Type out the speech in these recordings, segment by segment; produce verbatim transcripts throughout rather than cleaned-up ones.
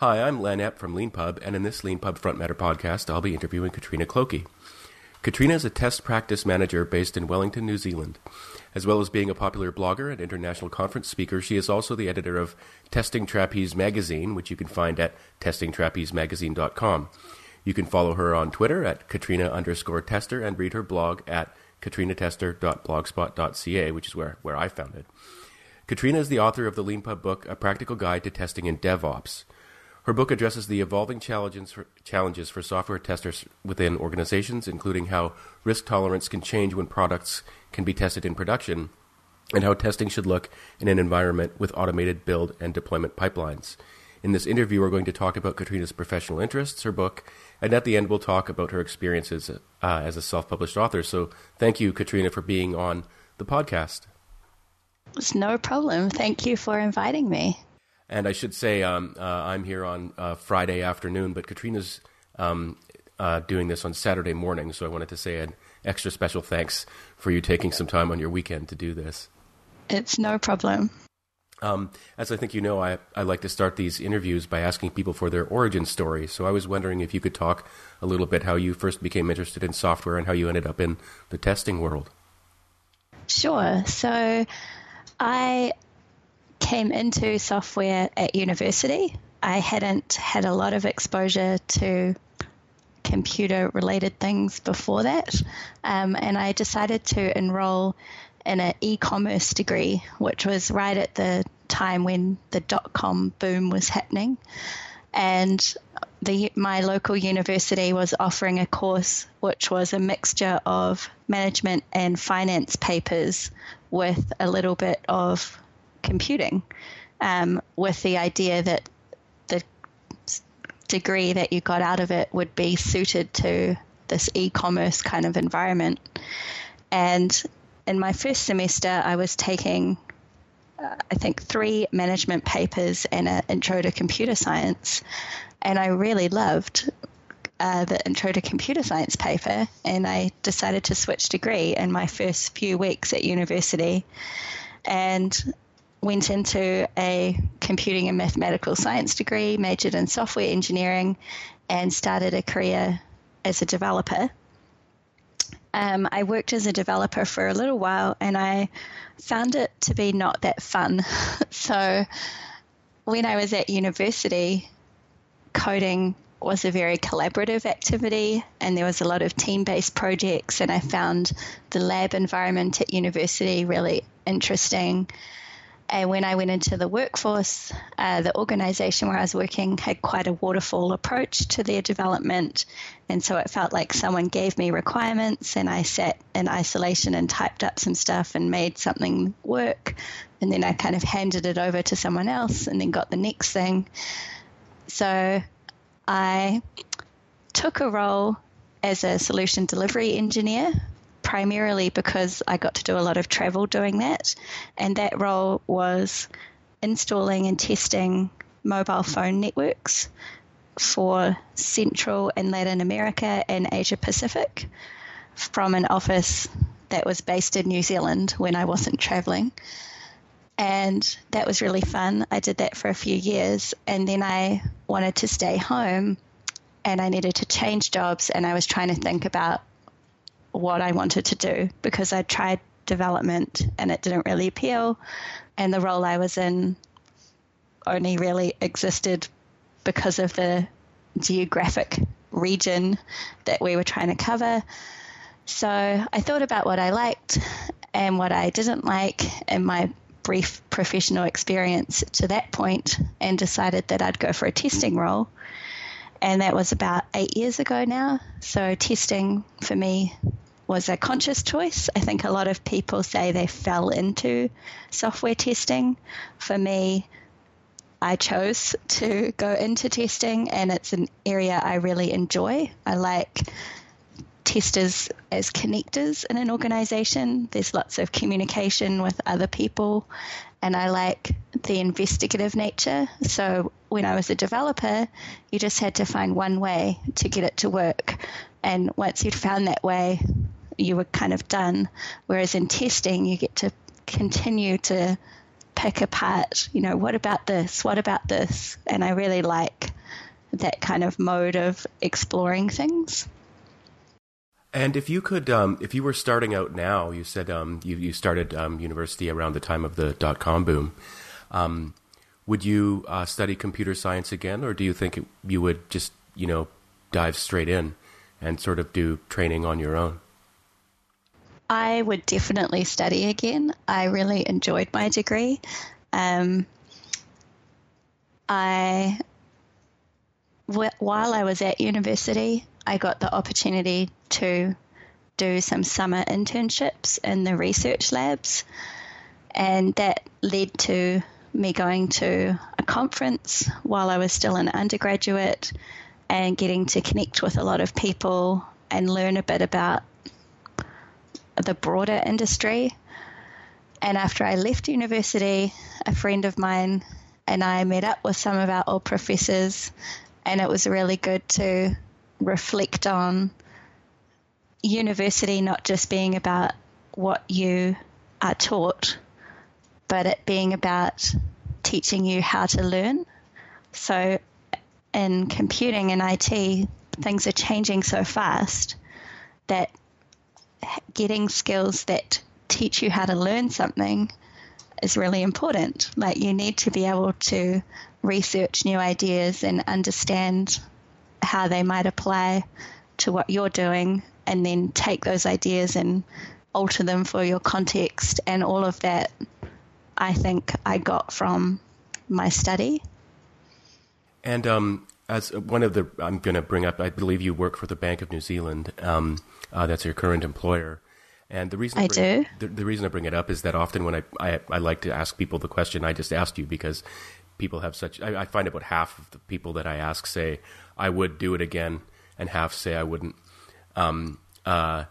Hi, I'm Len Epp from LeanPub, and in this LeanPub Front Matter podcast, I'll be interviewing Katrina Clokey. Katrina is a test practice manager based in Wellington, New Zealand. As well as being a popular blogger and international conference speaker, she is also the editor of Testing Trapeze Magazine, which you can find at testing trapeze magazine dot com. You can follow her on Twitter at Katrina underscore tester and read her blog at katrinatester dot blogspot dot c a, which is where, where I found it. Katrina is the author of the LeanPub book, A Practical Guide to Testing in DevOps. Her book addresses the evolving challenges for, challenges for software testers within organizations, including how risk tolerance can change when products can be tested in production, and how testing should look in an environment with automated build and deployment pipelines. In this interview, we're going to talk about Katrina's professional interests, her book, and at the end, we'll talk about her experiences uh, as a self-published author. So thank you, Katrina, for being on the podcast. It's no problem. Thank you for inviting me. And I should say um, uh, I'm here on uh, Friday afternoon, but Katrina's um, uh, doing this on Saturday morning, so I wanted to say an extra special thanks for you taking some time on your weekend to do this. It's no problem. Um, as I think you know, I, I like to start these interviews by asking people for their origin story, so I was wondering if you could talk a little bit how you first became interested in software and how you ended up in the testing world. Sure. So I came into software at university. I hadn't had a lot of exposure to computer-related things before that, um, and I decided to enroll in an e-commerce degree, which was right at the time when the dot-com boom was happening. And the, my local university was offering a course which was a mixture of management and finance papers with a little bit of computing, um, with the idea that the degree that you got out of it would be suited to this e-commerce kind of environment. And in my first semester, I was taking, uh, I think, three management papers and an intro to computer science. And I really loved uh, the intro to computer science paper. And I decided to switch degree in my first few weeks at university. And went into a computing and mathematical science degree, majored in software engineering, and started a career as a developer. Um, I worked as a developer for a little while, and I found it to be not that fun. So when I was at university, coding was a very collaborative activity, and there was a lot of team-based projects, and I found the lab environment at university really interesting. And when I went into the workforce, uh, the organization where I was working had quite a waterfall approach to their development. And so it felt like someone gave me requirements and I sat in isolation and typed up some stuff and made something work. And then I kind of handed it over to someone else and then got the next thing. So I took a role as a solution delivery engineer, primarily because I got to do a lot of travel doing that. And that role was installing and testing mobile phone networks for Central and Latin America and Asia Pacific from an office that was based in New Zealand when I wasn't traveling. And that was really fun. I did that for a few years, and then I wanted to stay home and I needed to change jobs, and I was trying to think about what I wanted to do because I tried development and it didn't really appeal, and the role I was in only really existed because of the geographic region that we were trying to cover. So I thought about what I liked and what I didn't like in my brief professional experience to that point, and decided that I'd go for a testing role. And that was about eight years ago now. So testing for me was a conscious choice. I think a lot of people say they fell into software testing. For me, I chose to go into testing, and it's an area I really enjoy. I like testers as connectors in an organization. There's lots of communication with other people, and I like the investigative nature. So when I was a developer, you just had to find one way to get it to work. And once you'd found that way, you were kind of done. Whereas in testing, you get to continue to pick apart, you know, what about this? What about this? And I really like that kind of mode of exploring things. And if you could, um, if you were starting out now, you said um, you, you started um, university around the time of the dot-com boom. Um, would you uh, study computer science again, or do you think it, you would just, you know, dive straight in and sort of do training on your own? I would definitely study again. I really enjoyed my degree. Um, I, w- while I was at university, I got the opportunity to do some summer internships in the research labs, and that led to me going to a conference while I was still an undergraduate and getting to connect with a lot of people and learn a bit about the broader industry. And after I left university, a friend of mine and I met up with some of our old professors, and it was really good to reflect on university not just being about what you are taught, but it being about teaching you how to learn. So in computing and I T, things are changing so fast that getting skills that teach you how to learn something is really important. Like, you need to be able to research new ideas and understand how they might apply to what you're doing, and then take those ideas and alter them for your context. And all of that, I think I got from my study. And um, as one of the, I'm going to bring up, I believe you work for the Bank of New Zealand. Um, uh, that's your current employer. And the reason I, I bring, do. The, the reason I bring it up is that often when I, I, I like to ask people the question I just asked you, because people have such, I, I find about half of the people that I ask say, I would do it again, and half say I wouldn't. Um, uh,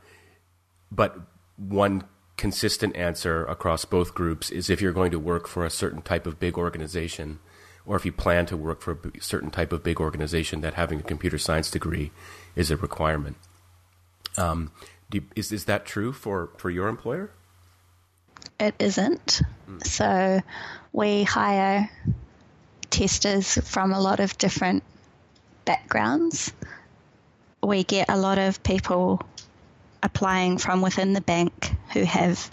but one consistent answer across both groups is if you're going to work for a certain type of big organization, or if you plan to work for a certain type of big organization, that having a computer science degree is a requirement. Um, do you, is, is that true for, for your employer? It isn't. Mm. So we hire testers from a lot of different backgrounds. We get a lot of people applying from within the bank who have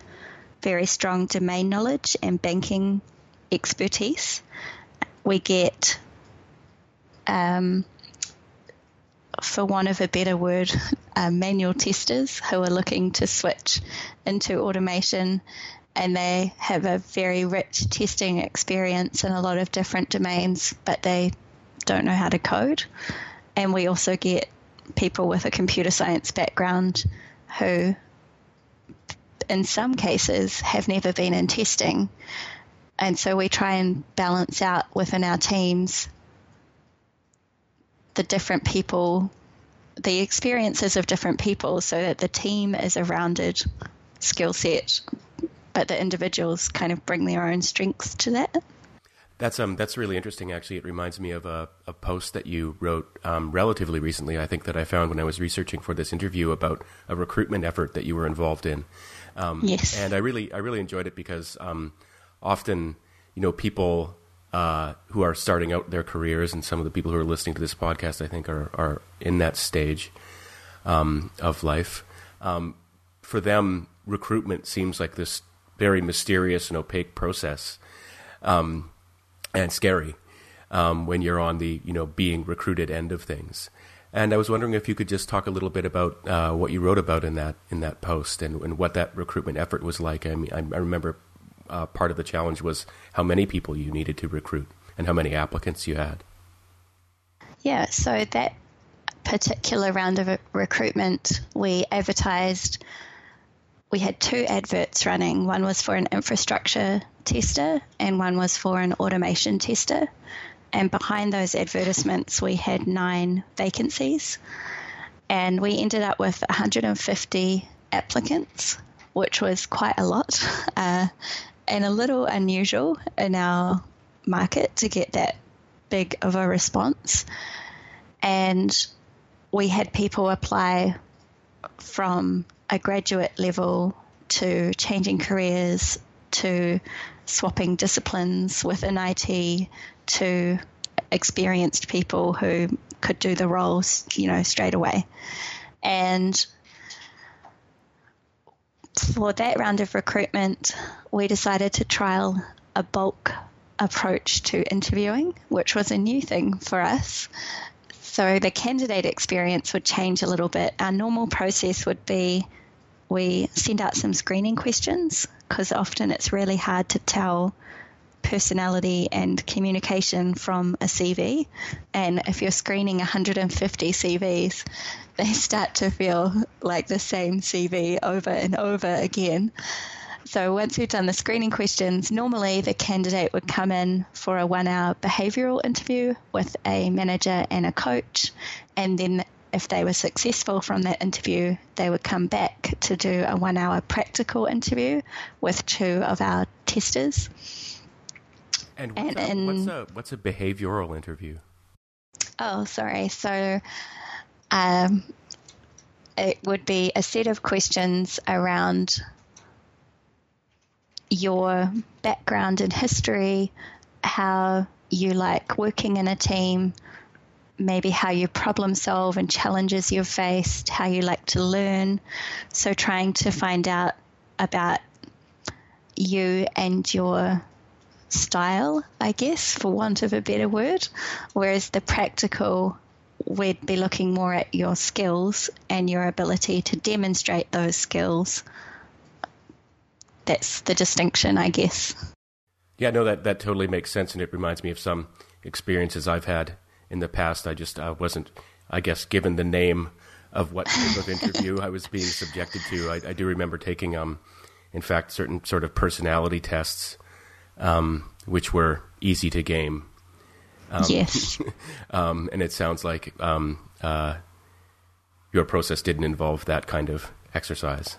very strong domain knowledge and banking expertise. We get, um, for want of a better word, uh, manual testers who are looking to switch into automation, and they have a very rich testing experience in a lot of different domains, but they don't know how to code. And we also get people with a computer science background who, in some cases, have never been in testing. And so we try and balance out within our teams the different people, the experiences of different people, so that the team is a rounded skill set, but the individuals kind of bring their own strengths to that. That's um that's really interesting, actually. It reminds me of a, a post that you wrote um, relatively recently, I think, that I found when I was researching for this interview about a recruitment effort that you were involved in. Um, yes. And I really I really enjoyed it because um, often, you know, people uh, who are starting out their careers, and some of the people who are listening to this podcast, I think, are, are in that stage um, of life. Um, for them, recruitment seems like this very mysterious and opaque process. Um And scary um, when you're on the, you know, being recruited end of things. And I was wondering if you could just talk a little bit about uh, what you wrote about in that in that post and, and what that recruitment effort was like. I mean, I, I remember uh, part of the challenge was how many people you needed to recruit and how many applicants you had. Yeah, so that particular round of recruitment, we advertised, we had two adverts running. One was for an infrastructure tester and one was for an automation tester, and behind those advertisements we had nine vacancies, and we ended up with one hundred fifty applicants, which was quite a lot uh, and a little unusual in our market to get that big of a response. And we had people apply from a graduate level to changing careers to swapping disciplines within I T to experienced people who could do the roles, you know, straight away. And for that round of recruitment, we decided to trial a bulk approach to interviewing, which was a new thing for us. So the candidate experience would change a little bit. Our normal process would be we send out some screening questions, because often it's really hard to tell personality and communication from a C V. And if you're screening one hundred fifty C Vs, they start to feel like the same C V over and over again. So once we've done the screening questions, normally the candidate would come in for a one-hour behavioural interview with a manager and a coach. And then if they were successful from that interview, they would come back to do a one-hour practical interview with two of our testers. And what's, and a, in, what's, a, what's a behavioural interview? Oh, sorry. So um, it would be a set of questions around your background and history, how you like working in a team, maybe how you problem solve and challenges you've faced, how you like to learn. So trying to find out about you and your style, I guess, for want of a better word. Whereas the practical, we'd be looking more at your skills and your ability to demonstrate those skills. That's the distinction, I guess. Yeah, no, that, that totally makes sense, and it reminds me of some experiences I've had in the past. I just uh, wasn't, I guess, given the name of what type of interview I was being subjected to. I, I do remember taking, um, in fact, certain sort of personality tests, um, which were easy to game. Um, yes. um, and it sounds like um, uh, your process didn't involve that kind of exercise.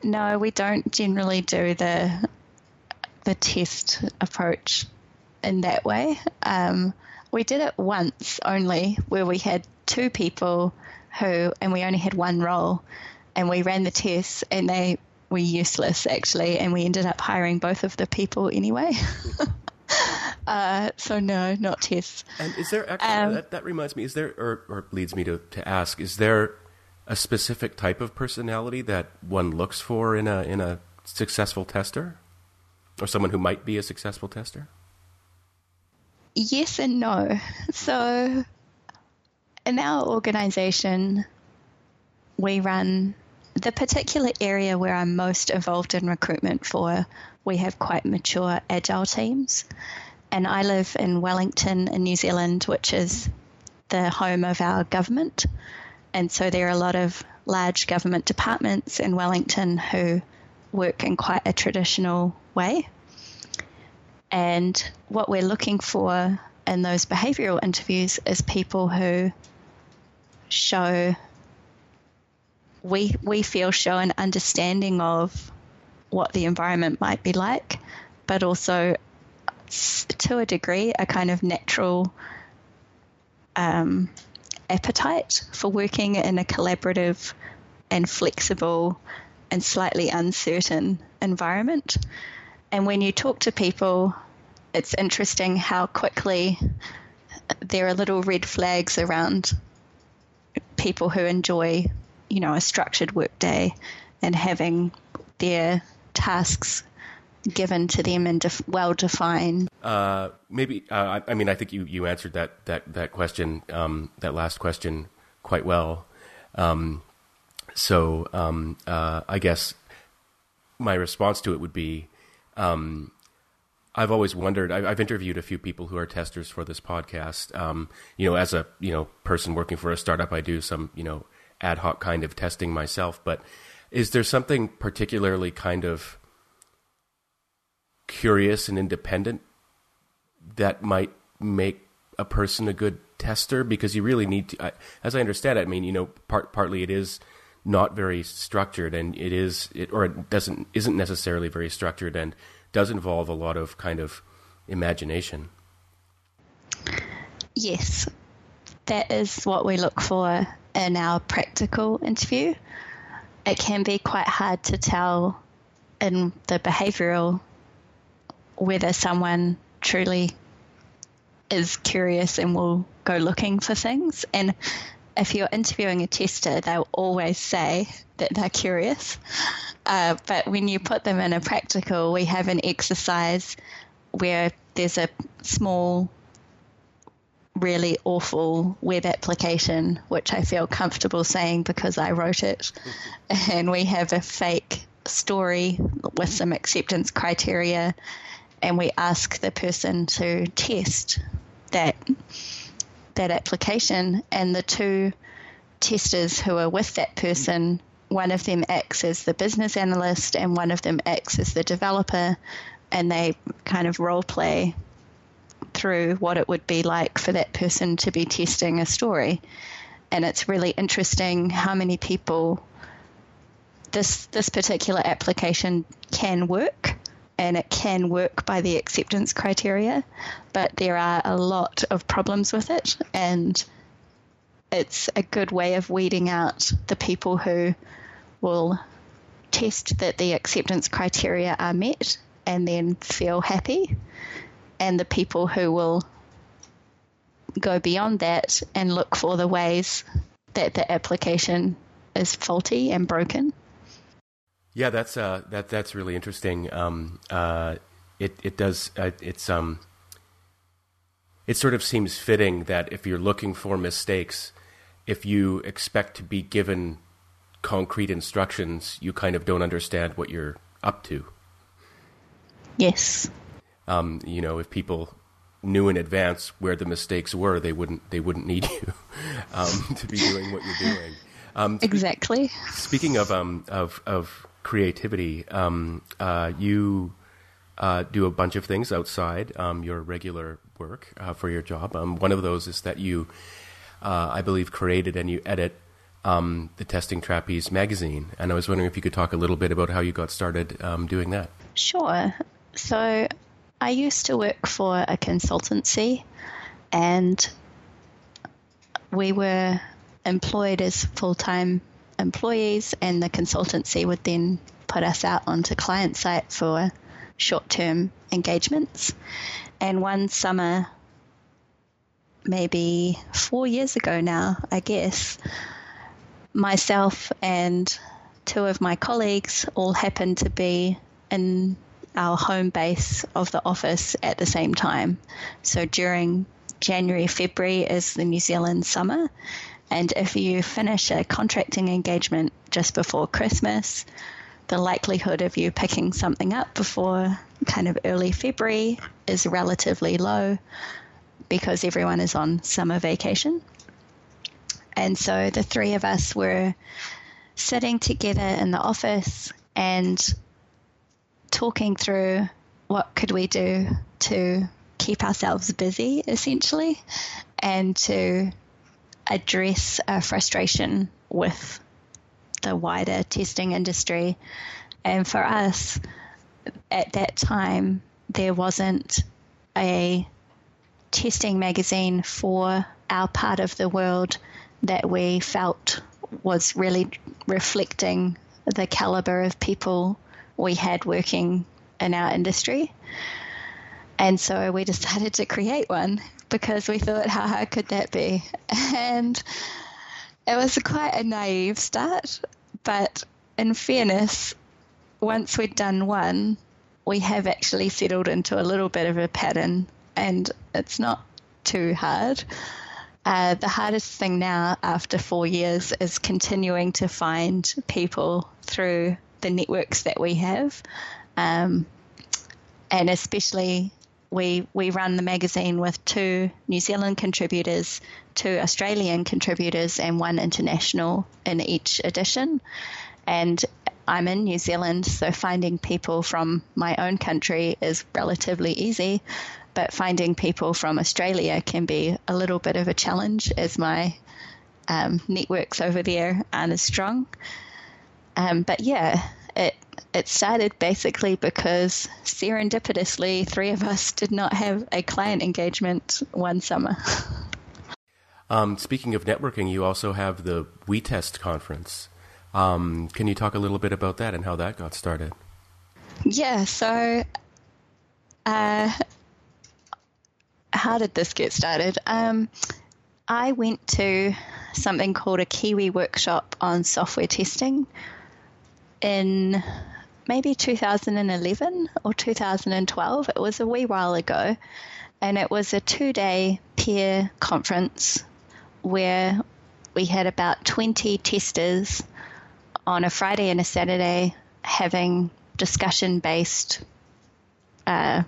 No, we don't generally do the the test approach in that way. Um, we did it once only, where we had two people who, and we only had one role, and we ran the tests, and they were useless actually, and we ended up hiring both of the people anyway. uh, so no, not tests. And is there actually, um, that, that reminds me, is there, or, or leads me to, to ask, is there a specific type of personality that one looks for in a in a successful tester, or someone who might be a successful tester? Yes and no. So in our organization, we run the particular area where I'm most involved in recruitment for, we have quite mature agile teams. And I live in Wellington in New Zealand, which is the home of our government. And so there are a lot of large government departments in Wellington who work in quite a traditional way. And what we're looking for in those behavioural interviews is people who show, we, we feel show an understanding of what the environment might be like, but also to a degree a kind of natural um appetite for working in a collaborative and flexible and slightly uncertain environment. And when you talk to people, it's interesting how quickly there are little red flags around people who enjoy, you know, a structured workday and having their tasks given to them and def- well-defined. Uh, maybe, uh, I, I mean, I think you, you answered that, that, that question, um, that last question quite well. Um, so um, uh, I guess my response to it would be, um, I've always wondered, I, I've interviewed a few people who are testers for this podcast. Um, you know, as a, you know, person working for a startup, I do some, you know, ad hoc kind of testing myself, but is there something particularly kind of curious and independent that might make a person a good tester? Because you really need to, I, as I understand it, I mean, you know, part, partly it is not very structured, and it is, it, or it doesn't, isn't necessarily very structured, and does involve a lot of kind of imagination. Yes, that is what we look for in our practical interview. It can be quite hard to tell in the behavioral whether someone truly is curious and will go looking for things. And if you're interviewing a tester, they'll always say that they're curious. Uh, but when you put them in a practical, we have an exercise where there's a small, really awful web application, which I feel comfortable saying because I wrote it. And we have a fake story with some acceptance criteria, and we ask the person to test that that application, and the two testers who are with that person, one of them acts as the business analyst and one of them acts as the developer, and they kind of role play through what it would be like for that person to be testing a story. And it's really interesting how many people this this particular application can work, and it can work by the acceptance criteria, but there are a lot of problems with it, and it's a good way of weeding out the people who will test that the acceptance criteria are met and then feel happy, and the people who will go beyond that and look for the ways that the application is faulty and broken. Yeah, that's uh, that that's really interesting. Um, uh, it it does uh, it's um, it sort of seems fitting that if you're looking for mistakes, if you expect to be given concrete instructions, you kind of don't understand what you're up to. Yes. Um, you know, if people knew in advance where the mistakes were, they wouldn't they wouldn't need you um, to be doing what you're doing. Um, exactly. Speaking of um of of creativity, um, uh, you uh, do a bunch of things outside um, your regular work uh, for your job. Um, one of those is that you, uh, I believe, created and you edit um, the Testing Trapeze magazine. And I was wondering if you could talk a little bit about how you got started um, doing that. Sure. So I used to work for a consultancy, and we were employed as full-time employees, and the consultancy would then put us out onto client site for short-term engagements. And one summer, maybe four years ago now, I guess, myself and two of my colleagues all happened to be in our home base of the office at the same time. So during January, February is the New Zealand summer. And if you finish a contracting engagement just before Christmas, the likelihood of you picking something up before kind of early February is relatively low because everyone is on summer vacation. And so the three of us were sitting together in the office and talking through what could we do to keep ourselves busy, essentially, and to address our frustration with the wider testing industry. And for us, at that time, there wasn't a testing magazine for our part of the world that we felt was really reflecting the caliber of people we had working in our industry. And so we decided to create one because we thought, how hard could that be? And it was quite a naive start. But in fairness, once we'd done one, we have actually settled into a little bit of a pattern, and it's not too hard. Uh, the hardest thing now after four years is continuing to find people through the networks that we have. Um, and especially... We we run the magazine with two New Zealand contributors, two Australian contributors, and one international in each edition. And I'm in New Zealand, so finding people from my own country is relatively easy, but finding people from Australia can be a little bit of a challenge as my um, networks over there aren't as strong. Um, but yeah, it It started basically because serendipitously three of us did not have a client engagement one summer. um, speaking of networking, you also have the WeTest conference. Um, can you talk a little bit about that and how that got started? Yeah, so uh, how did this get started? Um, I went to something called a Kiwi workshop on software testing in maybe two thousand eleven or two thousand twelve. It was a wee while ago, and it was a two-day peer conference where we had about twenty testers on a Friday and a Saturday having discussion-based uh,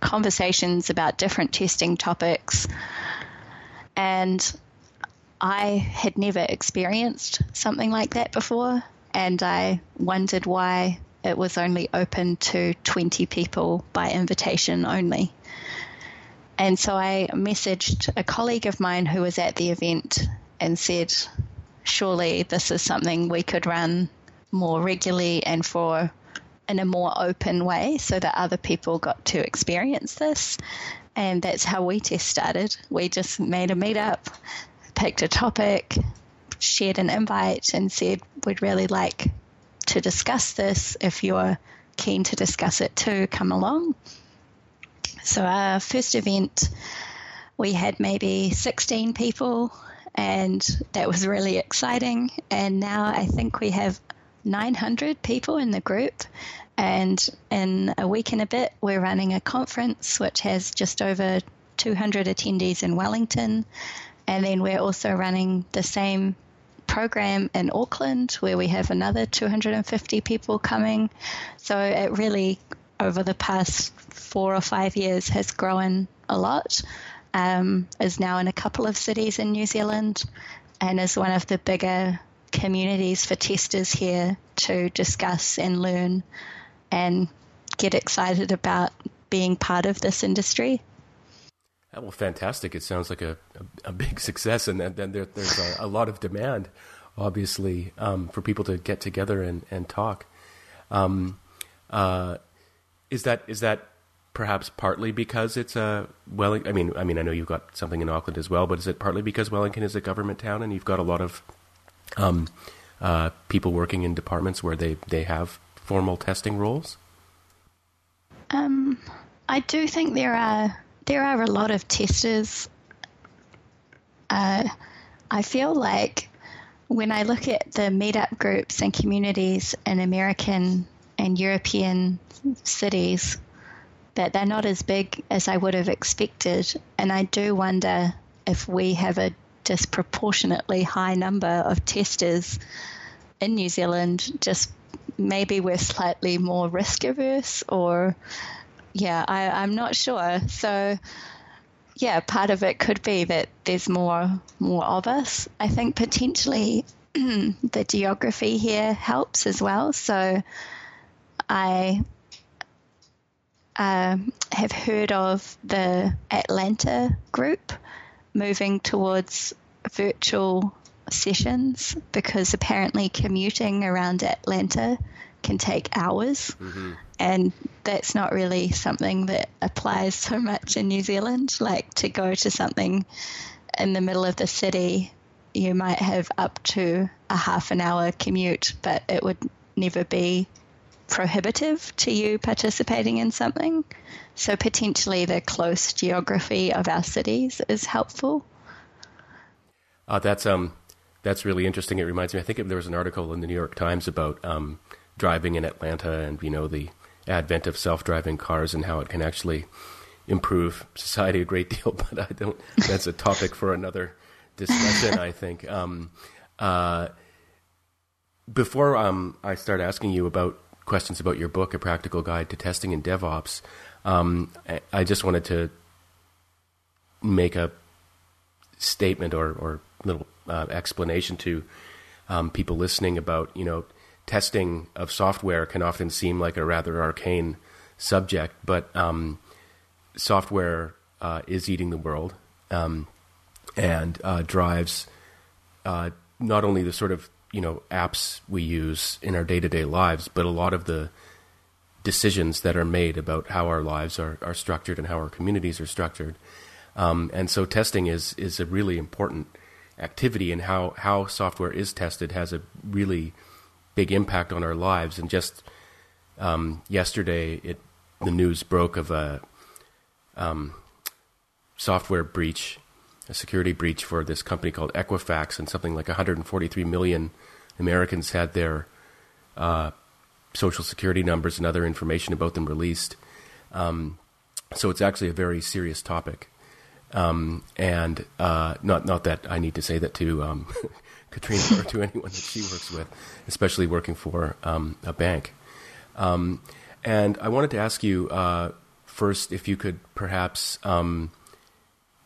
conversations about different testing topics. And I had never experienced something like that before, and I wondered why it was only open to twenty people by invitation only. And so I messaged a colleague of mine who was at the event and said, surely this is something we could run more regularly and for in a more open way so that other people got to experience this. And that's how WeTest started. We just made a meetup, picked a topic, shared an invite and said, we'd really like to discuss this. If you're keen to discuss it too, come along. So our first event, we had maybe sixteen people, and that was really exciting. And now I think we have nine hundred people in the group. And in a week and a bit, we're running a conference which has just over two hundred attendees in Wellington. And then we're also running the same program in Auckland, where we have another two hundred fifty people coming. So it really, over the past four or five years, has grown a lot, um, is now in a couple of cities in New Zealand, and is one of the bigger communities for testers here to discuss and learn and get excited about being part of this industry. Oh, well, fantastic. It sounds like a, a, a big success, and then there, there's a, a lot of demand, obviously, um, for people to get together and, and talk. Um, uh, is that is that perhaps partly because it's a Wellington? I mean, I mean, I know you've got something in Auckland as well, but is it partly because Wellington is a government town and you've got a lot of um, uh, people working in departments where they, they have formal testing roles? Um, I do think there are there are a lot of testers. Uh, I feel like when I look at the meetup groups and communities in American and European cities, that they're not as big as I would have expected. And I do wonder if we have a disproportionately high number of testers in New Zealand. Just maybe we're slightly more risk averse, or yeah, I, I'm not sure. So yeah, part of it could be that there's more more of us. I think potentially the geography here helps as well. So I um, have heard of the Atlanta group moving towards virtual sessions because apparently commuting around Atlanta can take hours. Mm-hmm. And that's not really something that applies so much in New Zealand. Like, to go to something in the middle of the city, you might have up to a half an hour commute, but it would never be prohibitive to you participating in something. So potentially the close geography of our cities is helpful. Uh, that's um, that's really interesting. It reminds me, I think there was an article in the New York Times about um, driving in Atlanta and, you know, the advent of self-driving cars and how it can actually improve society a great deal. But I don't, that's a topic for another discussion, I think. Um, uh, before um, I start asking you about questions about your book, A Practical Guide to Testing in DevOps, um, I, I just wanted to make a statement or, or little uh, explanation to um, people listening about, you know, testing of software can often seem like a rather arcane subject, but um, software uh, is eating the world um, and uh, drives uh, not only the sort of you know, apps we use in our day-to-day lives, but a lot of the decisions that are made about how our lives are, are structured and how our communities are structured. Um, and so testing is, is a really important activity, and how, how software is tested has a really big impact on our lives. And just um, yesterday, it, the news broke of a, um, software breach, a security breach for this company called Equifax, and something like one hundred forty-three million Americans had their uh, social security numbers and other information about them released. Um, so it's actually a very serious topic. Um, and uh, not not that I need to say that to um, Katrina or to anyone that she works with, especially working for um, a bank. Um, and I wanted to ask you uh, first if you could perhaps um,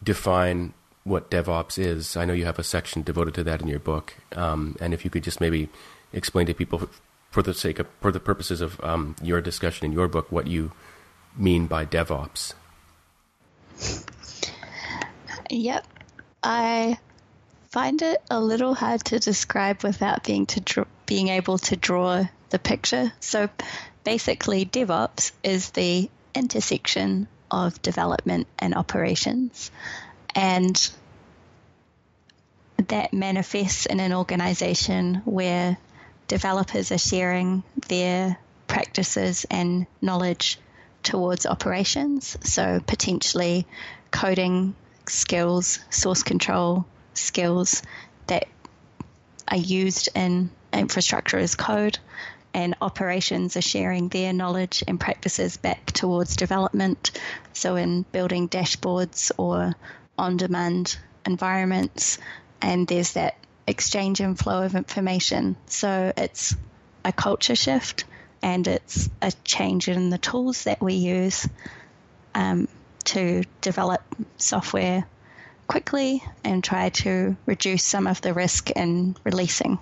define what DevOps is. I know you have a section devoted to that in your book, um, and if you could just maybe explain to people, for the sake of, for the purposes of um, your discussion in your book, what you mean by DevOps. Yep. I find it a little hard to describe without being to dr- being able to draw the picture. So basically, DevOps is the intersection of development and operations, and that manifests in an organization where developers are sharing their practices and knowledge towards operations, so potentially coding skills, source control skills that are used in infrastructure as code, and operations are sharing their knowledge and practices back towards development. So in building dashboards or on-demand environments, and there's that exchange and flow of information. So it's a culture shift, and it's a change in the tools that we use um, to develop software quickly and try to reduce some of the risk in releasing.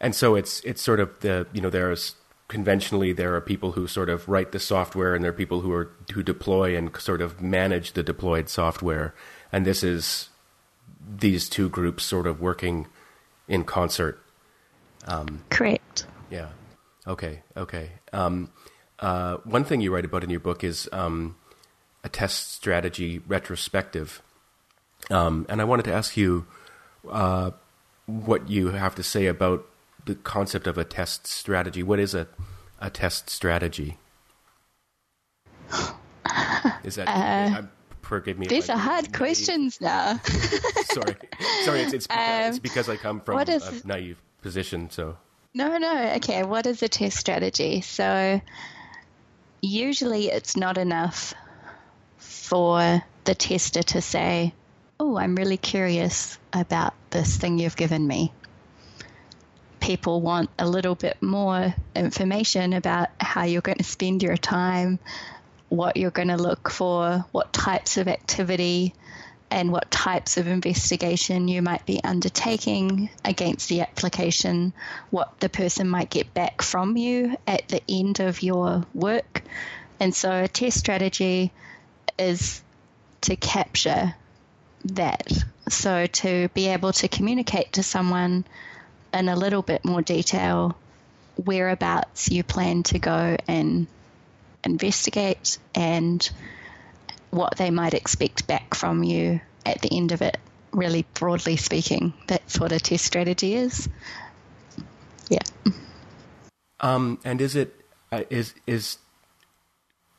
And so it's it's sort of the, you know, there's conventionally there are people who sort of write the software, and there are people who are who deploy and sort of manage the deployed software. And this is these two groups sort of working in concert. Um, Correct. Yeah. Okay. Okay. Um, uh, one thing you write about in your book is um, a test strategy retrospective. Um, and I wanted to ask you uh, what you have to say about the concept of a test strategy. What is a, a test strategy? Is that, uh, forgive me. These are hard questions now. Sorry. Sorry. It's, it's, because, um, it's because I come from is, a naive position. So no, no. Okay. What is a test strategy? So usually it's not enough for the tester to say, oh, I'm really curious about this thing you've given me. People want a little bit more information about how you're going to spend your time, what you're going to look for, what types of activity and what types of investigation you might be undertaking against the application, what the person might get back from you at the end of your work. And so a test strategy is to capture that. So to be able to communicate to someone in a little bit more detail whereabouts you plan to go and investigate and what they might expect back from you at the end of it, really broadly speaking. That's what a test strategy is. Yeah. Um, and is it, is, is,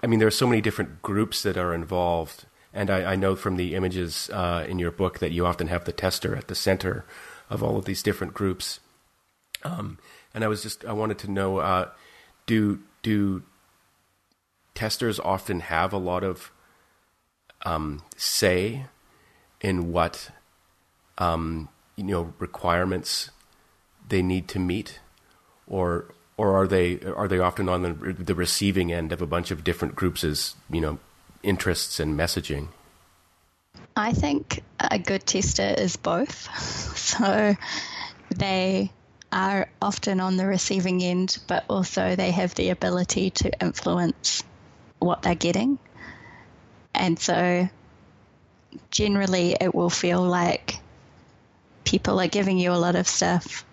I mean, there are so many different groups that are involved. And I, I know from the images uh, in your book that you often have the tester at the center of all of these different groups. Um, and I was just, I wanted to know, uh, do, do testers often have a lot of, um, say in what, um, you know, requirements they need to meet, or, or are they, are they often on the, the receiving end of a bunch of different groups', you know, interests and messaging? I think a good tester is both. So they are often on the receiving end, but also they have the ability to influence what they're getting. And so generally it will feel like people are giving you a lot of stuff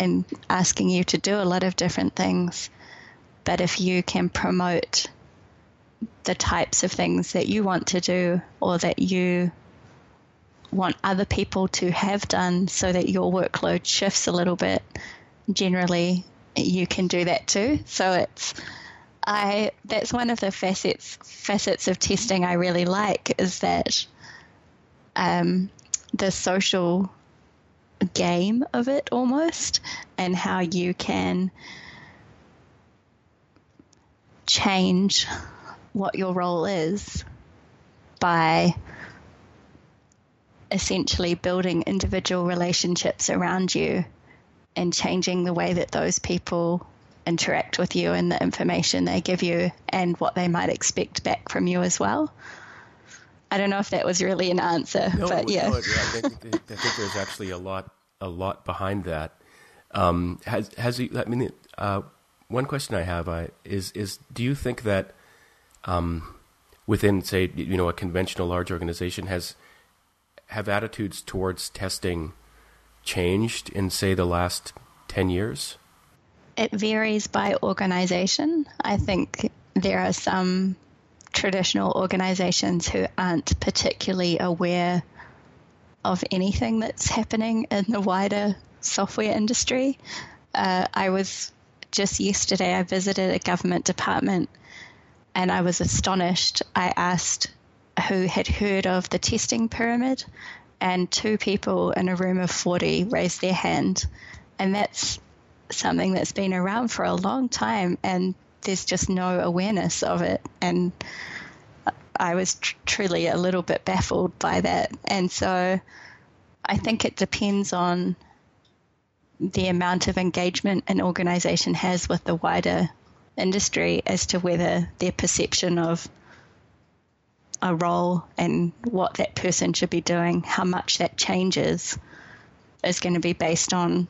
and asking you to do a lot of different things. But if you can promote the types of things that you want to do or that you want other people to have done so that your workload shifts a little bit, generally you can do that too. So it's I that's one of the facets facets of testing I really like, is that um, the social game of it almost, and how you can change what your role is by essentially building individual relationships around you and changing the way that those people interact with you and the information they give you and what they might expect back from you as well. I don't know if that was really an answer, no, but yeah. No, yeah. I think, I think there's actually a lot, a lot behind that. Um, has has I mean, uh, one question I have I, is is do you think that um, within, say, you know, a conventional large organization, has have attitudes towards testing changed in, say, the last ten years? It varies by organization. I think there are some traditional organizations who aren't particularly aware of anything that's happening in the wider software industry. Uh, I was just yesterday, I visited a government department and I was astonished. I asked who had heard of the testing pyramid, and two people in a room of forty raised their hand. And that's something that's been around for a long time, and there's just no awareness of it. And I was tr- truly a little bit baffled by that. And so I think it depends on the amount of engagement an organization has with the wider industry as to whether their perception of a role and what that person should be doing, how much that changes, is going to be based on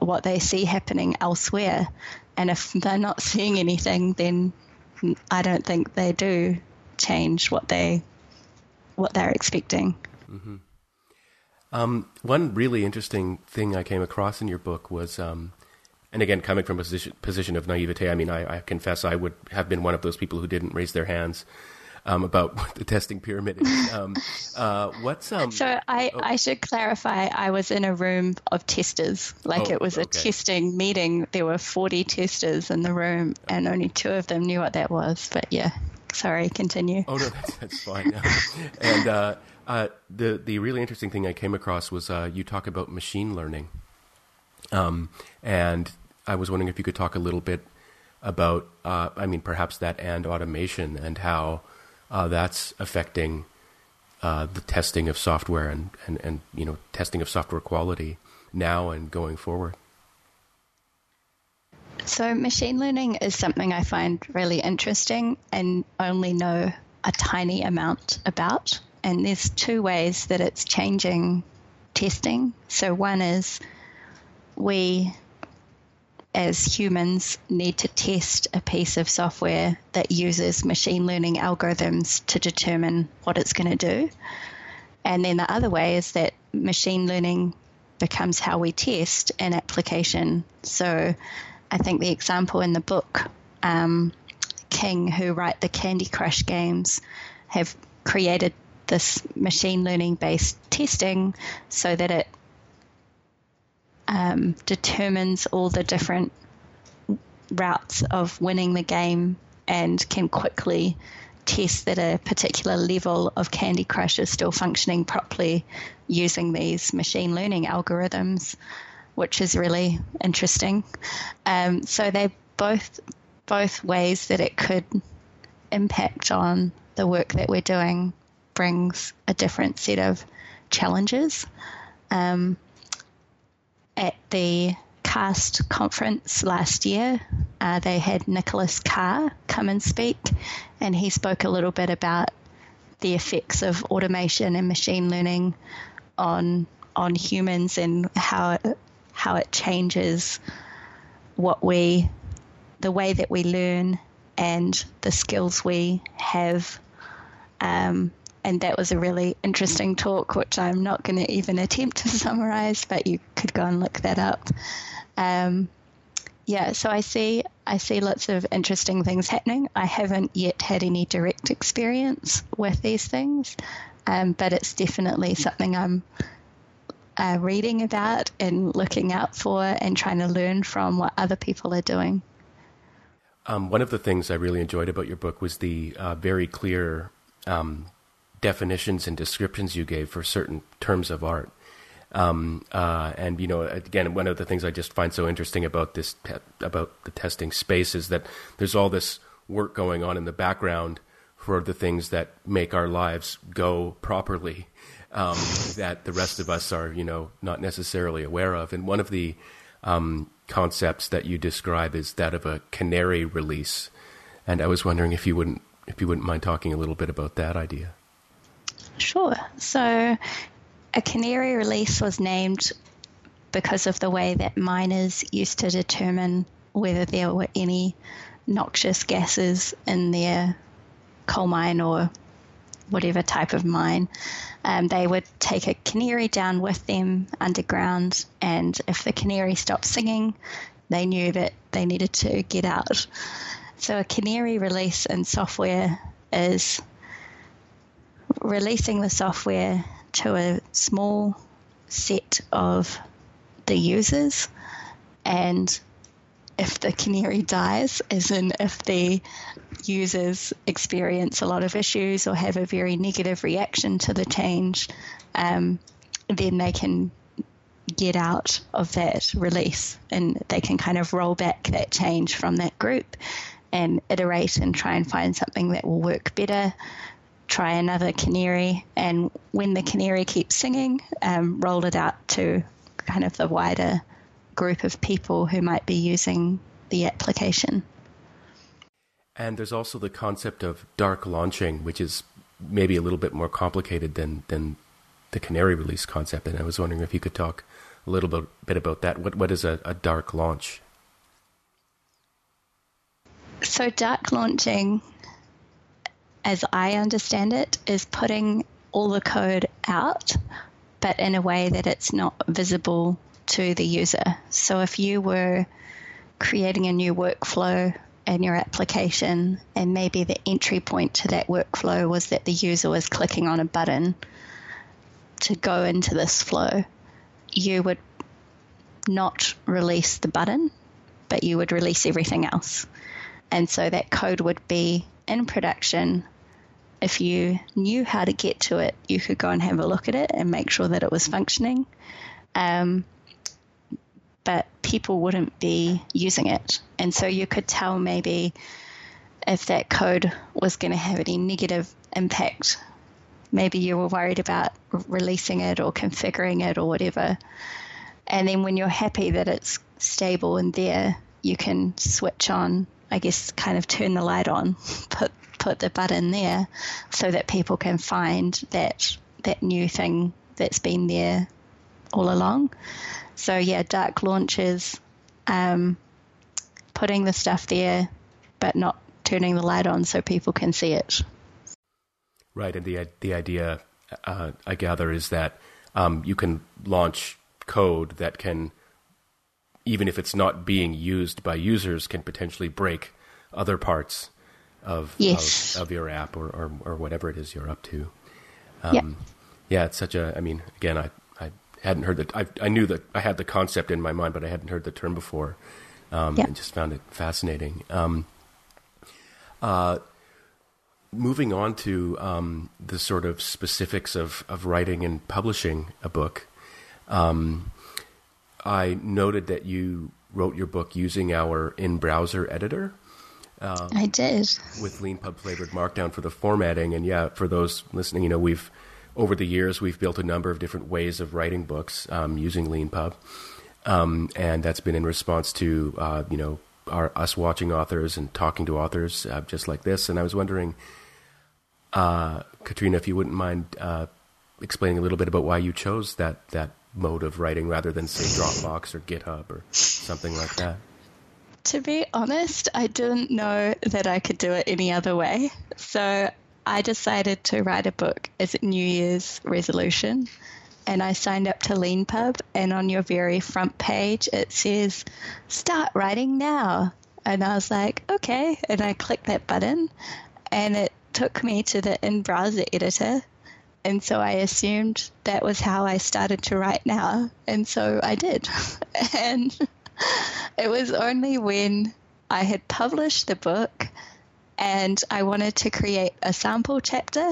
what they see happening elsewhere. And if they're not seeing anything, then I don't think they do change what they what they're expecting. Mm-hmm. Um, one really interesting thing I came across in your book was, um, and again, coming from a position, position of naivete, I mean, I, I confess I would have been one of those people who didn't raise their hands um, about what the testing pyramid is. Um, uh, what's um? So I, oh. I should clarify, I was in a room of testers. Like oh, it was a okay. testing meeting. There were forty testers in the room, and only two of them knew what that was. But yeah, sorry, continue. Oh, no, that's, that's fine. and uh, uh, the, the really interesting thing I came across was uh, you talk about machine learning. Um, and I was wondering if you could talk a little bit about, uh, I mean, perhaps that and automation, and how uh, that's affecting uh, the testing of software and, and, and, you know, testing of software quality now and going forward. So machine learning is something I find really interesting and only know a tiny amount about. And there's two ways that it's changing testing. So one is we, as humans, need to test a piece of software that uses machine learning algorithms to determine what it's going to do. And then the other way is that machine learning becomes how we test an application. So I think the example in the book, um, King, who write the Candy Crush games, have created this machine learning-based testing so that it Um, determines all the different routes of winning the game and can quickly test that a particular level of Candy Crush is still functioning properly using these machine learning algorithms, which is really interesting. Um, so they both both ways that it could impact on the work that we're doing brings a different set of challenges. Um, At the CAST conference last year, uh, they had Nicholas Carr come and speak, and he spoke a little bit about the effects of automation and machine learning on on humans and how it, how it changes what we, the way that we learn and the skills we have. Um, And that was a really interesting talk, which I'm not going to even attempt to summarize, but you could go and look that up. Um, yeah, so I see I see lots of interesting things happening. I haven't yet had any direct experience with these things, um, but it's definitely something I'm uh, reading about and looking out for and trying to learn from what other people are doing. Um, one of the things I really enjoyed about your book was the uh, very clear um, definitions and descriptions you gave for certain terms of art. Um, uh, and, you know, again, one of the things I just find so interesting about this, about the testing space is that there's all this work going on in the background for the things that make our lives go properly, um, that the rest of us are, you know, not necessarily aware of. And one of the um, concepts that you describe is that of a canary release. And I was wondering if you wouldn't, if you wouldn't mind talking a little bit about that idea. Sure. So a canary release was named because of the way that miners used to determine whether there were any noxious gases in their coal mine or whatever type of mine. Um, they would take a canary down with them underground, and if the canary stopped singing, they knew that they needed to get out. So a canary release in software is releasing the software to a small set of the users, and if the canary dies, as in if the users experience a lot of issues or have a very negative reaction to the change, um, then they can get out of that release and they can kind of roll back that change from that group and iterate and try and find something that will work better, try another canary, and when the canary keeps singing, um, roll it out to kind of the wider group of people who might be using the application. And there's also the concept of dark launching, which is maybe a little bit more complicated than than the canary release concept. And I was wondering if you could talk a little bit, bit about that. What what is a, a dark launch? So dark launching, as I understand it, is putting all the code out, but in a way that it's not visible to the user. So if you were creating a new workflow in your application, and maybe the entry point to that workflow was that the user was clicking on a button to go into this flow, you would not release the button, but you would release everything else. And so that code would be in production. If you knew how to get to it, you could go and have a look at it and make sure that it was functioning. Um, but people wouldn't be using it. And so you could tell maybe if that code was going to have any negative impact. Maybe you were worried about releasing it or configuring it or whatever. And then when you're happy that it's stable and there, you can switch on, I guess, kind of turn the light on, put put the button there so that people can find that that new thing that's been there all along. So yeah, dark launches, um, putting the stuff there, but not turning the light on so people can see it. Right, and the the idea uh, I gather is that um, you can launch code that can, even if it's not being used by users, can potentially break other parts of yes. of, of your app or, or or whatever it is you're up to. Um, yep. Yeah, it's such a. I mean, again, I. hadn't heard that. I, I knew that I had the concept in my mind, but I hadn't heard the term before. Um, yeah. And just found it fascinating. Um, uh, moving on to um, the sort of specifics of, of writing and publishing a book. Um, I noted that you wrote your book using our in-browser editor. Um, I did. With LeanPub flavored markdown for the formatting. And yeah, for those listening, you know, we've, over the years, we've built a number of different ways of writing books um, using LeanPub, um, and that's been in response to uh, you know our, us watching authors and talking to authors uh, just like this. And I was wondering, uh, Katrina, if you wouldn't mind uh, explaining a little bit about why you chose that that mode of writing rather than say Dropbox or GitHub or something like that. To be honest, I didn't know that I could do it any other way, so I decided to write a book as a New Year's resolution, and I signed up to LeanPub, and on your very front page it says, "Start writing now." And I was like, okay, and I clicked that button, and it took me to the in-browser editor, and so I assumed that was how I started to write now, and so I did. And it was only when I had published the book and I wanted to create a sample chapter.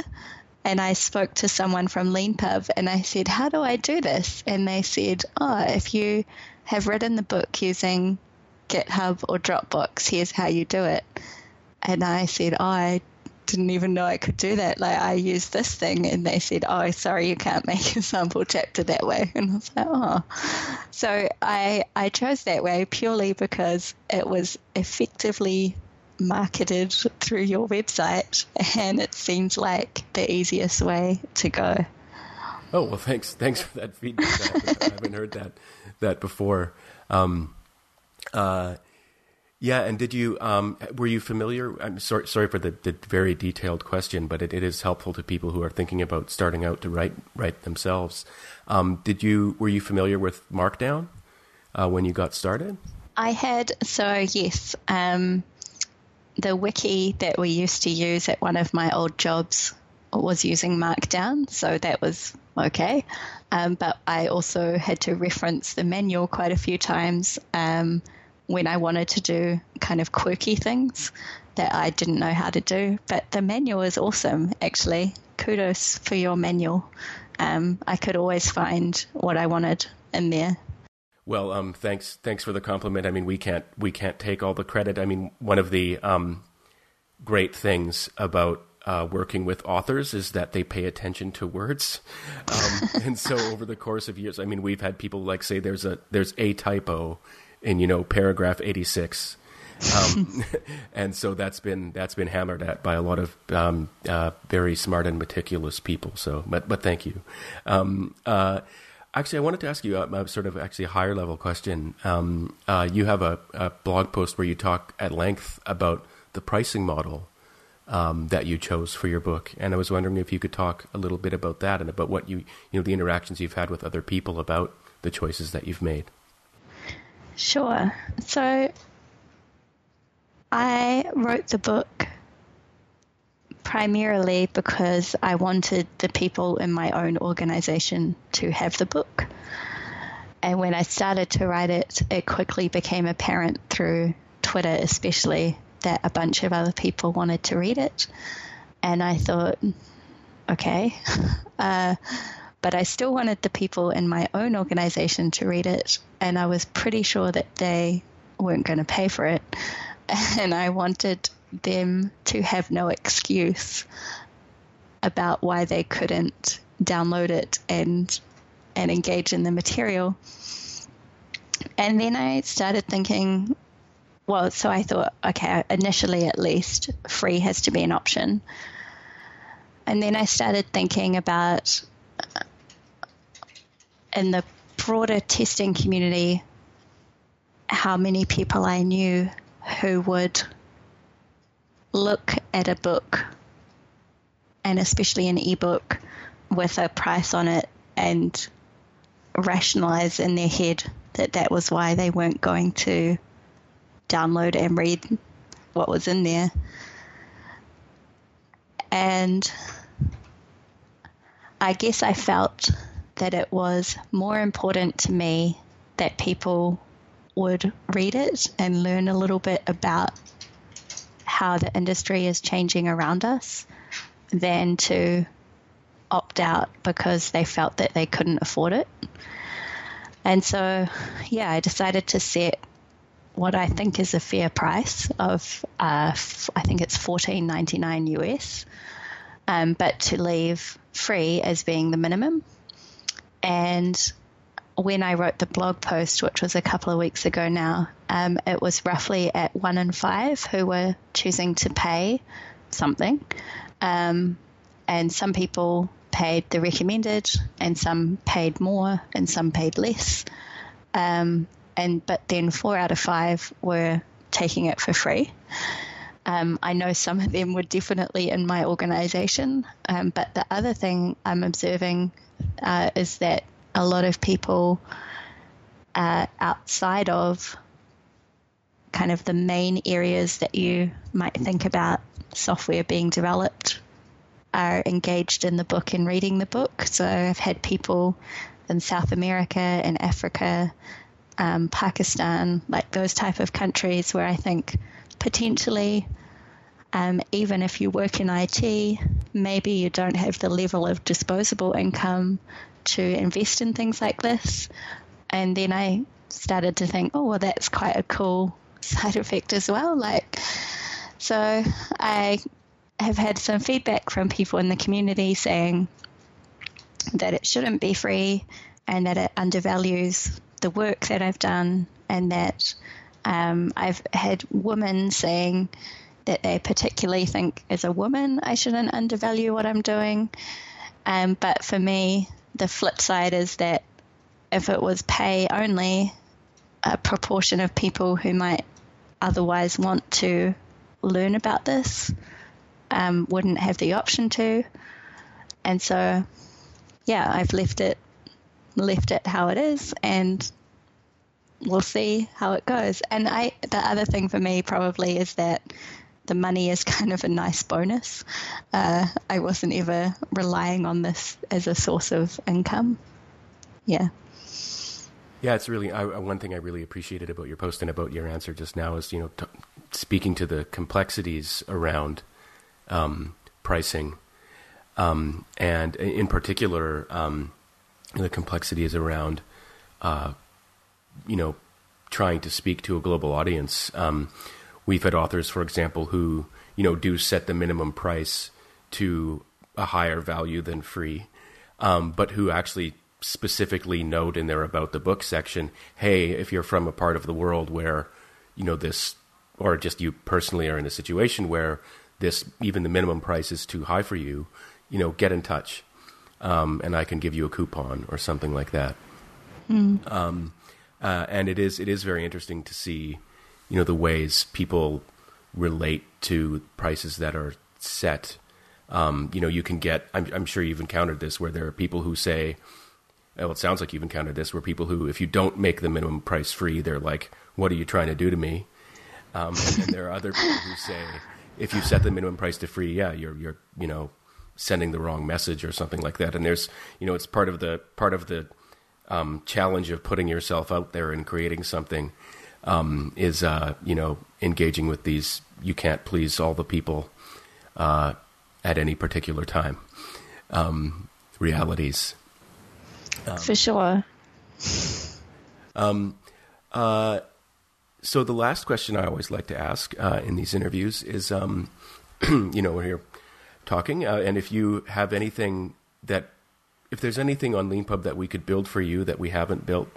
And I spoke to someone from LeanPub and I said, how do I do this? And they said, oh, if you have written the book using GitHub or Dropbox, here's how you do it. And I said, oh, I didn't even know I could do that. Like, I used this thing. And they said, oh, sorry, you can't make a sample chapter that way. And I was like, oh. So I, I chose that way purely because it was effectively marketed through your website, and it seems like the easiest way to go. Oh, well, thanks, thanks for that feedback. I haven't heard that that before. Um, uh, yeah, and did you um, were you familiar? I'm sorry, sorry for the, the very detailed question, but it, it is helpful to people who are thinking about starting out to write write themselves. Um, did you were you familiar with Markdown uh, when you got started? I had, so yes. Um, The wiki that we used to use at one of my old jobs was using Markdown, so that was okay. Um, but I also had to reference the manual quite a few times um, when I wanted to do kind of quirky things that I didn't know how to do. But the manual is awesome, actually. Kudos for your manual. Um, I could always find what I wanted in there. Well, um, thanks, thanks for the compliment. I mean, we can't, we can't take all the credit. I mean, one of the um, great things about uh, working with authors is that they pay attention to words, um, and so over the course of years, I mean, we've had people like say there's a there's a typo in, you know, paragraph eighty-six, um, and so that's been that's been hammered at by a lot of um, uh, very smart and meticulous people. So, but but thank you. Um, uh, Actually, I wanted to ask you a, a sort of actually a higher level question. Um, uh, you have a, a blog post where you talk at length about the pricing model um, that you chose for your book, and I was wondering if you could talk a little bit about that and about what you, you know, the interactions you've had with other people about the choices that you've made. Sure. So I wrote the book primarily because I wanted the people in my own organization to have the book. And when I started to write it, it quickly became apparent through Twitter especially that a bunch of other people wanted to read it. And I thought, okay. Uh, but I still wanted the people in my own organization to read it. And I was pretty sure that they weren't going to pay for it. And I wanted them to have no excuse about why they couldn't download it and and engage in the material. And then I started thinking, well, so I thought, okay, initially at least, free has to be an option. And then I started thinking about in the broader testing community, how many people I knew who would look at a book, and especially an ebook, with a price on it and rationalize in their head that that was why they weren't going to download and read what was in there. And I guess I felt that it was more important to me that people would read it and learn a little bit about how the industry is changing around us than to opt out because they felt that they couldn't afford it. And so, yeah, I decided to set what I think is a fair price of, uh, f- I think it's fourteen ninety-nine U S, um, but to leave free as being the minimum. And when I wrote the blog post, which was a couple of weeks ago now, um, it was roughly at one in five who were choosing to pay something. Um, and some people paid the recommended, and some paid more, and some paid less. Um, and but then four out of five were taking it for free. Um, I know some of them were definitely in my organization. Um, but the other thing I'm observing uh, is that a lot of people uh, outside of kind of the main areas that you might think about software being developed are engaged in the book and reading the book. So I've had people in South America and Africa, um, Pakistan, like those type of countries where I think potentially, um, even if you work in I T, maybe you don't have the level of disposable income to invest in things like this. And then I started to think, oh, well, that's quite a cool side effect as well. Like, so I have had some feedback from people in the community saying that it shouldn't be free and that it undervalues the work that I've done, and that um, I've had women saying that they particularly think as a woman I shouldn't undervalue what I'm doing. Um, but for me, the flip side is that if it was pay only, a proportion of people who might otherwise want to learn about this um, wouldn't have the option to. And so, yeah, I've left it left it how it is, and we'll see how it goes. And I, the other thing for me probably is that the money is kind of a nice bonus. Uh, I wasn't ever relying on this as a source of income. Yeah. Yeah, it's really I, one thing I really appreciated about your post and about your answer just now is, you know, t- speaking to the complexities around um, pricing, um, and in particular, um, the complexities around, uh, you know, trying to speak to a global audience. Um, we've had authors, for example, who, you know, do set the minimum price to a higher value than free, um, but who actually specifically note in their about the book section, hey, if you're from a part of the world where, you know, this, or just you personally are in a situation where this, even the minimum price is too high for you, you know, get in touch. Um, and I can give you a coupon or something like that. Mm. Um, uh, and it is, it is very interesting to see, you know, the ways people relate to prices that are set. Um, you know, you can get, I'm, I'm sure you've encountered this where there are people who say, well, it sounds like you've encountered this, where people who, if you don't make the minimum price free, they're like, what are you trying to do to me? Um, and then there are other people who say, if you set the minimum price to free, yeah, you're, you're, you know, sending the wrong message or something like that. And there's, you know, it's part of the, part of the um, challenge of putting yourself out there and creating something um, is, uh, you know, engaging with these, you can't please all the people uh, at any particular time, um, realities. Um, For sure. Um, uh, so the last question I always like to ask uh, in these interviews is, um, you know, we're here talking, uh, and if you have anything that, if there's anything on LeanPub that we could build for you that we haven't built,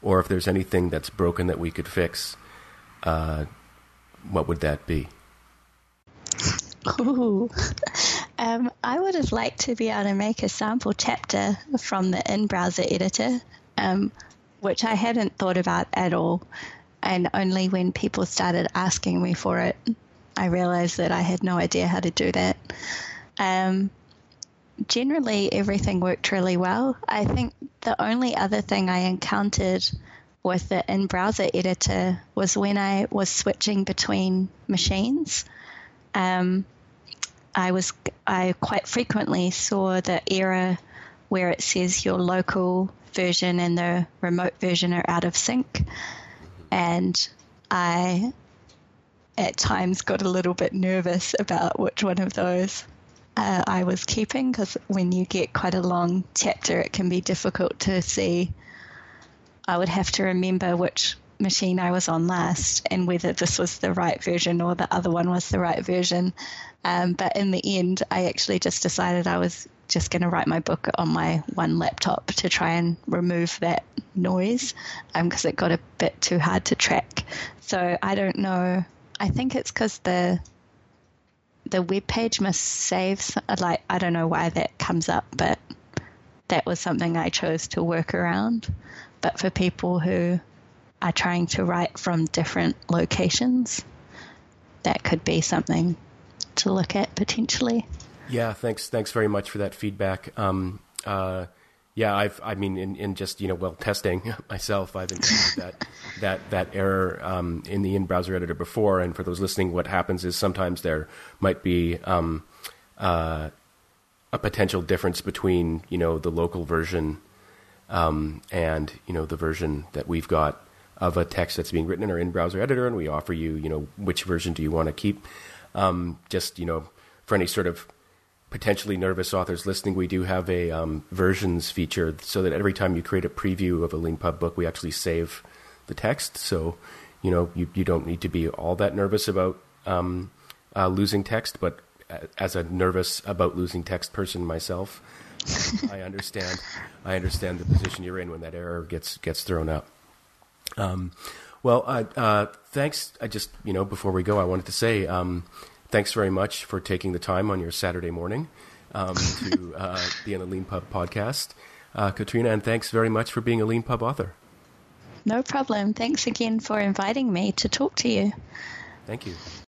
or if there's anything that's broken that we could fix, uh, what would that be? Ooh. Um, I would have liked to be able to make a sample chapter from the in-browser editor, um, which I hadn't thought about at all. And only when people started asking me for it, I realized that I had no idea how to do that. Um, generally, everything worked really well. I think the only other thing I encountered with the in-browser editor was when I was switching between machines. Um I was I quite frequently saw the error where it says your local version and the remote version are out of sync, and I at times got a little bit nervous about which one of those uh, I was keeping, because when you get quite a long chapter it can be difficult to see. I would have to remember which machine I was on last and whether this was the right version or the other one was the right version. Um, but in the end, I actually just decided I was just going to write my book on my one laptop to try and remove that noise because um, it got a bit too hard to track. So I don't know. I think it's because the the web page must save. Like, I don't know why that comes up, but that was something I chose to work around. But for people who are trying to write from different locations, that could be something to look at potentially. Yeah. Thanks. Thanks very much for that feedback. Um, uh, yeah, I've, I mean, in, in just, you know, well, testing myself, I've encountered that, that, that error, um, in the in-browser editor before. And for those listening, what happens is sometimes there might be, um, uh, a potential difference between, you know, the local version, um, and, you know, the version that we've got. of a text that's being written in our in-browser editor, and we offer you, you know, which version do you want to keep? Um, just, you know, for any sort of potentially nervous authors listening, we do have a um, versions feature so that every time you create a preview of a LeanPub book, we actually save the text. So, you know, you, you don't need to be all that nervous about um, uh, losing text, but as a nervous about losing text person myself, I understand. I understand the position you're in when that error gets gets thrown up. Um, well, uh, uh, thanks. I just, you know, before we go, I wanted to say um, thanks very much for taking the time on your Saturday morning um, to uh, be on the LeanPub podcast, uh, Katrina, and thanks very much for being a LeanPub author. No problem. Thanks again for inviting me to talk to you. Thank you.